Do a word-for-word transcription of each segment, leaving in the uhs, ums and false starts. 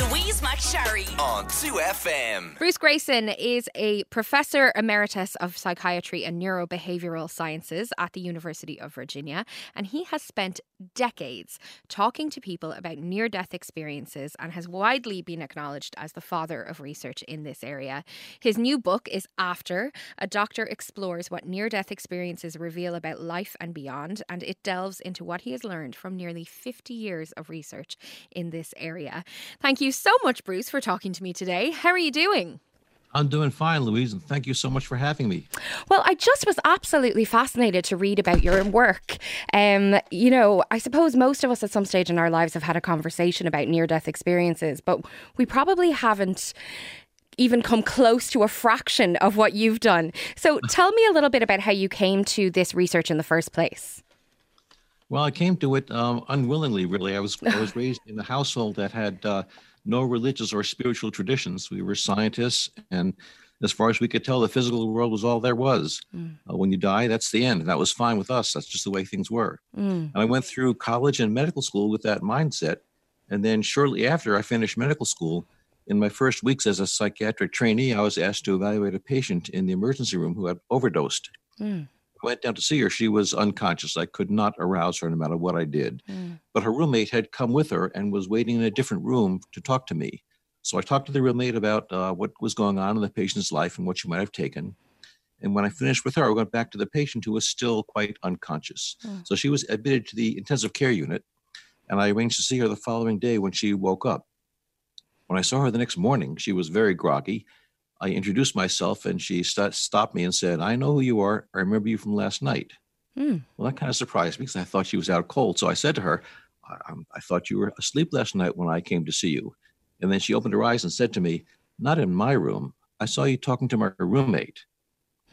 Louise McSharry on two F M. Bruce Greyson is a Professor Emeritus of Psychiatry and Neurobehavioral Sciences at the University of Virginia, and he has spent decades talking to people about near-death experiences and has widely been acknowledged as the father of research in this area. His new book is After. A doctor explores what near-death experiences reveal about life and beyond, and it delves into what he has learned from nearly fifty years of research in this area. Thank you Thank you so much, Bruce, for talking to me today. How are you doing? I'm doing fine, Louise, and thank you so much for having me. Well, I just was absolutely fascinated to read about your work. Um, you know, I suppose most of us at some stage in our lives have had a conversation about near-death experiences, but we probably haven't even come close to a fraction of what you've done. So tell me a little bit about how you came to this research in the first place. Well, I came to it um, unwillingly, really. I was I was raised in a household that had... Uh, no religious or spiritual traditions. We were scientists, and as far as we could tell, the physical world was all there was. Mm. Uh, when you die, that's the end. That was fine with us. That's just the way things were. Mm. And I went through college and medical school with that mindset. And then shortly after I finished medical school, in my first weeks as a psychiatric trainee, I was asked to evaluate a patient in the emergency room who had overdosed. Mm. I went down to see her. She was unconscious. I could not arouse her no matter what I did. Mm. But her roommate had come with her and was waiting in a different room to talk to me. So I talked to the roommate about uh, what was going on in the patient's life and what she might have taken. And when I finished with her, I went back to the patient who was still quite unconscious. Mm. So she was admitted to the intensive care unit, and I arranged to see her the following day when she woke up. When I saw her the next morning, she was very groggy. I introduced myself, and she st- stopped me and said, "I know who you are. I remember you from last night." Mm. Well, that kind of surprised me because I thought she was out cold. So I said to her, I-, I thought you were asleep last night when I came to see you. And then she opened her eyes and said to me, "Not in my room. I saw you talking to my roommate."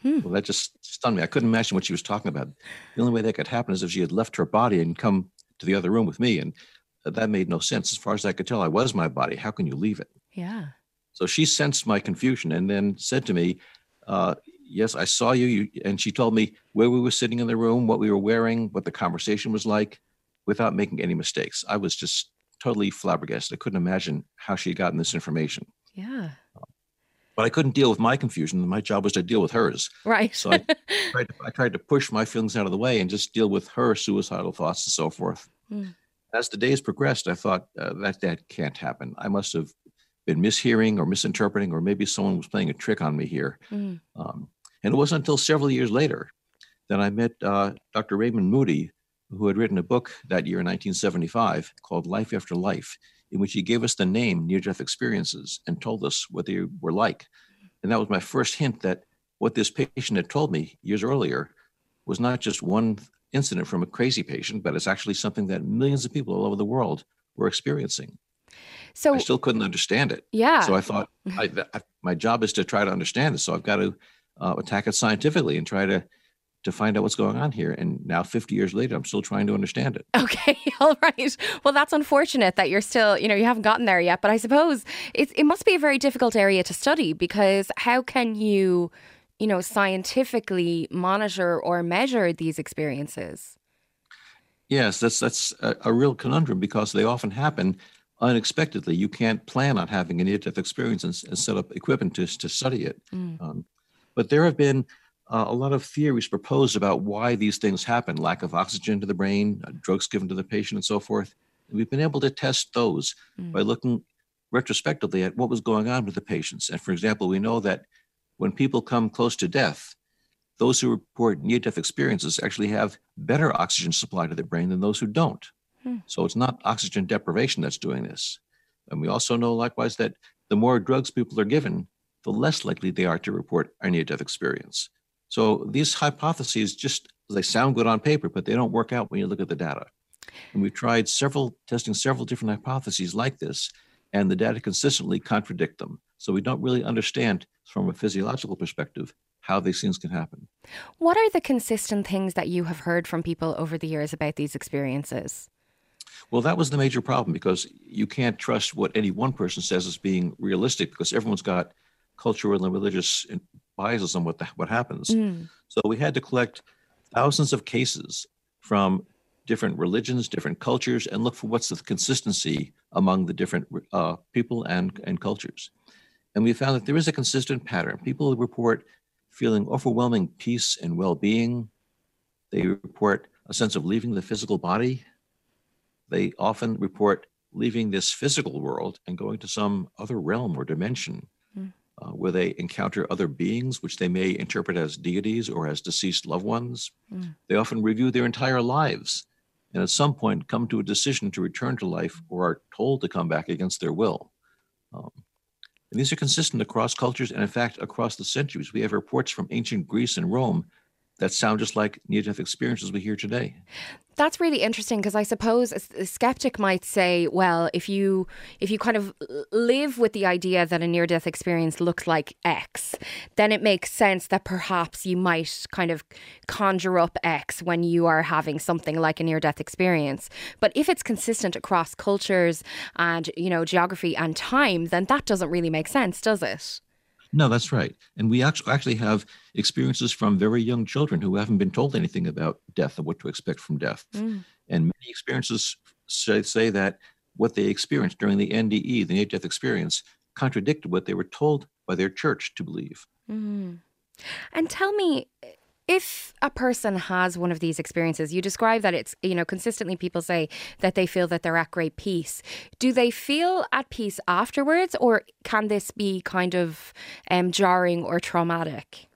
Mm. Well, that just stunned me. I couldn't imagine what she was talking about. The only way that could happen is if she had left her body and come to the other room with me. And that made no sense. As far as I could tell, I was my body. How can you leave it? Yeah. So she sensed my confusion and then said to me, uh, yes, I saw you, you. And she told me where we were sitting in the room, what we were wearing, what the conversation was like, without making any mistakes. I was just totally flabbergasted. I couldn't imagine how she had gotten this information. Yeah. But I couldn't deal with my confusion. My job was to deal with hers. Right. So I tried to, I tried to push my feelings out of the way and just deal with her suicidal thoughts and so forth. Mm. As the days progressed, I thought uh, that that can't happen. I must have been mishearing or misinterpreting, or maybe someone was playing a trick on me here. Mm. Um, and it wasn't until several years later that I met uh, Doctor Raymond Moody, who had written a book that year in nineteen seventy-five called Life After Life, in which he gave us the name near-death experiences and told us what they were like. And that was my first hint that what this patient had told me years earlier was not just one incident from a crazy patient, but it's actually something that millions of people all over the world were experiencing. So I still couldn't understand it. Yeah. So I thought I, I, my job is to try to understand it. So I've got to uh, attack it scientifically and try to to find out what's going on here. And now fifty years later, I'm still trying to understand it. Okay. All right. Well, that's unfortunate that you're still, you know, you haven't gotten there yet. But I suppose it, it must be a very difficult area to study, because how can you, you know, scientifically monitor or measure these experiences? Yes, that's, that's a, a real conundrum, because they often happen unexpectedly. You can't plan on having a near-death experience and, and set up equipment to, to study it. Mm. Um, but there have been uh, a lot of theories proposed about why these things happen, lack of oxygen to the brain, uh, drugs given to the patient, and so forth. And we've been able to test those mm. by looking retrospectively at what was going on with the patients. And for example, we know that when people come close to death, those who report near-death experiences actually have better oxygen supply to their brain than those who don't. So it's not oxygen deprivation that's doing this. And we also know likewise that the more drugs people are given, the less likely they are to report a near-death experience. So these hypotheses, just they sound good on paper, but they don't work out when you look at the data. And we've tried several, testing several different hypotheses like this, and the data consistently contradict them. So we don't really understand from a physiological perspective how these things can happen. What are the consistent things that you have heard from people over the years about these experiences? Well, that was the major problem, because you can't trust what any one person says as being realistic, because everyone's got cultural and religious biases on what the, what happens. Mm. So we had to collect thousands of cases from different religions, different cultures, and look for what's the consistency among the different uh, people and, and cultures. And we found that there is a consistent pattern. People report feeling overwhelming peace and well-being. They report a sense of leaving the physical body. They often report leaving this physical world and going to some other realm or dimension mm. uh, where they encounter other beings, which they may interpret as deities or as deceased loved ones. Mm. They often review their entire lives and at some point come to a decision to return to life or are told to come back against their will. Um, and these are consistent across cultures and, in fact, across the centuries. We have reports from ancient Greece and Rome that sound just like near-death experiences we hear today. That's really interesting, because I suppose a skeptic might say, well, if you if you kind of live with the idea that a near-death experience looks like X, then it makes sense that perhaps you might kind of conjure up X when you are having something like a near-death experience. But if it's consistent across cultures and, you know, geography and time, then that doesn't really make sense, does it? No, that's right. And we actually have experiences from very young children who haven't been told anything about death and what to expect from death. Mm. And many experiences say that what they experienced during the N D E, the near-death experience, contradicted what they were told by their church to believe. Mm. And tell me, if a person has one of these experiences, you describe that it's, you know, consistently people say that they feel that they're at great peace. Do they feel at peace afterwards, or can this be kind of um, jarring or traumatic?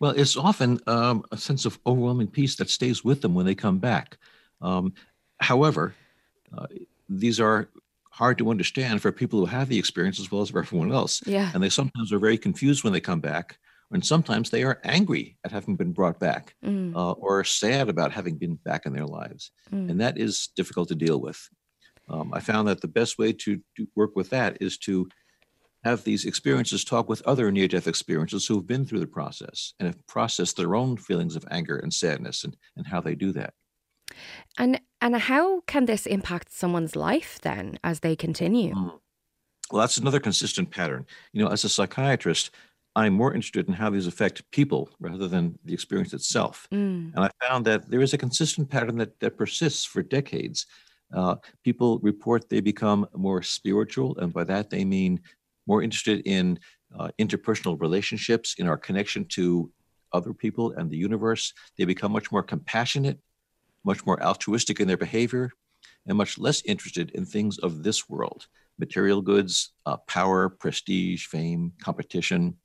Well, it's often um, a sense of overwhelming peace that stays with them when they come back. Um, however, uh, these are hard to understand for people who have the experience as well as for everyone else. Yeah. And they sometimes are very confused when they come back. And sometimes they are angry at having been brought back mm. uh, or sad about having been back in their lives. Mm. And that is difficult to deal with. Um, I found that the best way to, to work with that is to have these experiences talk with other near-death experiences who have been through the process and have processed their own feelings of anger and sadness and, and how they do that. And, and how can this impact someone's life then as they continue? Mm. Well, that's another consistent pattern. You know, as a psychiatrist, I'm more interested in how these affect people rather than the experience itself. Mm. And I found that there is a consistent pattern that, that persists for decades. Uh, people report they become more spiritual, and by that they mean more interested in uh, interpersonal relationships, in our connection to other people and the universe. They become much more compassionate, much more altruistic in their behavior, and much less interested in things of this world, material goods, uh, power, prestige, fame, competition.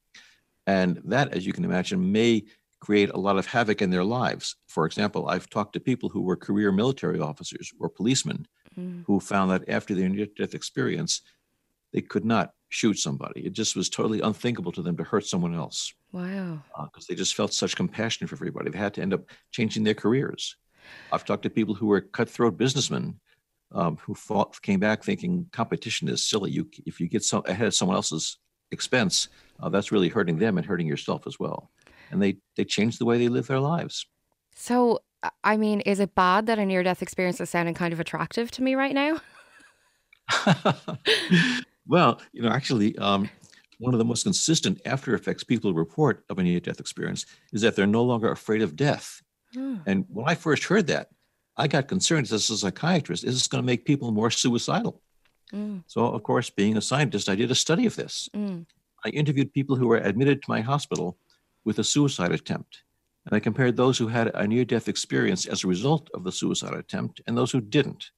And that, as you can imagine, may create a lot of havoc in their lives. For example, I've talked to people who were career military officers or policemen mm. who found that after their near-death experience, they could not shoot somebody. It just was totally unthinkable to them to hurt someone else. Wow. Because uh, they just felt such compassion for everybody. They had to end up changing their careers. I've talked to people who were cutthroat businessmen um, who fought, came back thinking competition is silly. You, if you get so, ahead of someone else's expense, uh, that's really hurting them and hurting yourself as well. And they, they change the way they live their lives. So, I mean, is it bad that a near-death experience is sounding kind of attractive to me right now? Well, you know, actually, um, one of the most consistent after effects people report of a near-death experience is that they're no longer afraid of death. Hmm. And when I first heard that, I got concerned as a psychiatrist, is this going to make people more suicidal? Mm. So, of course, being a scientist, I did a study of this. Mm. I interviewed people who were admitted to my hospital with a suicide attempt. And I compared those who had a near-death experience as a result of the suicide attempt and those who didn't.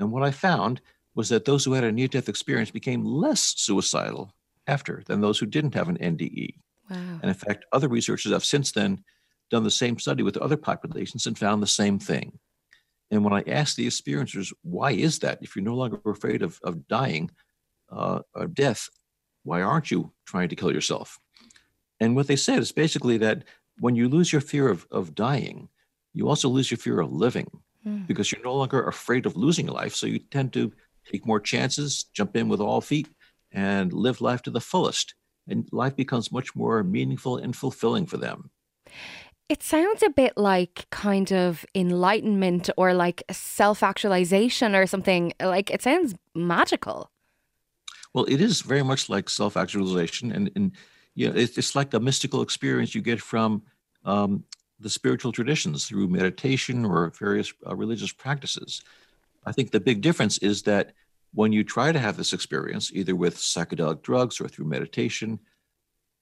And what I found was that those who had a near-death experience became less suicidal after than those who didn't have an N D E. Wow. And in fact, other researchers have since then done the same study with other populations and found the same thing. And when I asked the experiencers, why is that? If you're no longer afraid of, of dying, uh, of death, why aren't you trying to kill yourself? And what they said is basically that when you lose your fear of, of dying, you also lose your fear of living mm. because you're no longer afraid of losing life. So you tend to take more chances, jump in with all feet, and live life to the fullest. And life becomes much more meaningful and fulfilling for them. It sounds a bit like kind of enlightenment or like self-actualization or something. Like, it sounds magical. Well, it is very much like self-actualization. And, and you know, it's, it's like a mystical experience you get from um, the spiritual traditions through meditation or various uh, religious practices. I think the big difference is that when you try to have this experience, either with psychedelic drugs or through meditation,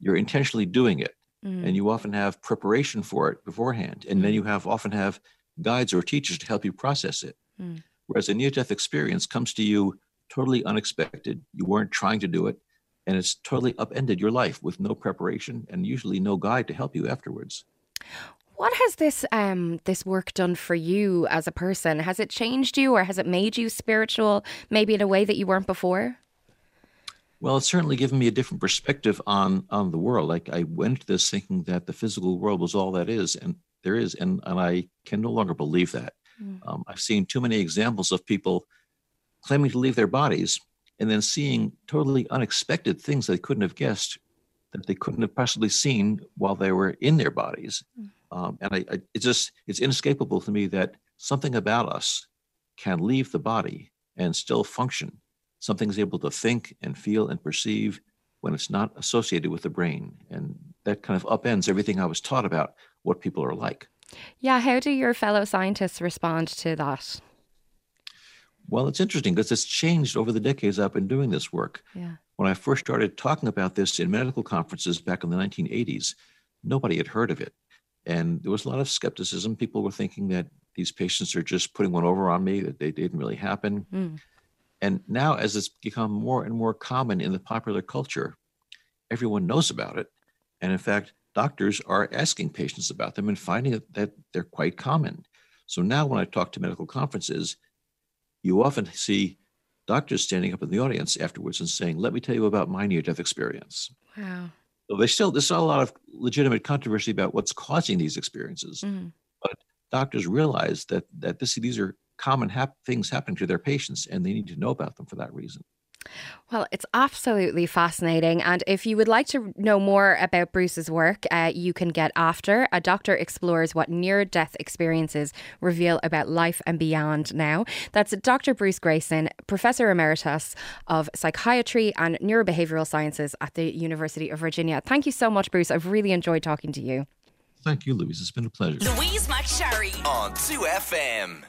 you're intentionally doing it. Mm. And you often have preparation for it beforehand. And mm. then you have often have guides or teachers to help you process it. Mm. Whereas a near-death experience comes to you totally unexpected. You weren't trying to do it. And it's totally upended your life with no preparation and usually no guide to help you afterwards. What has this um, this work done for you as a person? Has it changed you, or has it made you spiritual, maybe in a way that you weren't before? Well, it's certainly given me a different perspective on on the world. Like, I went to this thinking that the physical world was all that is, and there is, and, and I can no longer believe that. Mm. Um, I've seen too many examples of people claiming to leave their bodies and then seeing totally unexpected things they couldn't have guessed, that they couldn't have possibly seen while they were in their bodies. Mm. Um, and I, I, it's just, it's inescapable to me that something about us can leave the body and still function. Something's able to think and feel and perceive when it's not associated with the brain. And that kind of upends everything I was taught about what people are like. Yeah. How do your fellow scientists respond to that? Well, it's interesting because it's changed over the decades I've been doing this work. Yeah. When I first started talking about this in medical conferences back in the nineteen eighties, nobody had heard of it. And there was a lot of skepticism. People were thinking that these patients are just putting one over on me, that they didn't really happen. Mm. And now, as it's become more and more common in the popular culture, everyone knows about it. And in fact, doctors are asking patients about them and finding that they're quite common. So now when I talk to medical conferences, you often see doctors standing up in the audience afterwards and saying, let me tell you about my near-death experience. Wow. So they still, there's still a lot of legitimate controversy about what's causing these experiences. Mm. But doctors realize that that this, these are common hap- things happening to their patients, and they need to know about them for that reason. Well, it's absolutely fascinating. And if you would like to know more about Bruce's work, uh, you can get After. A Doctor explores what near-death experiences reveal about life and beyond now. That's Doctor Bruce Greyson, Professor Emeritus of Psychiatry and Neurobehavioral Sciences at the University of Virginia. Thank you so much, Bruce. I've really enjoyed talking to you. Thank you, Louise. It's been a pleasure. Louise McSharry on two F M.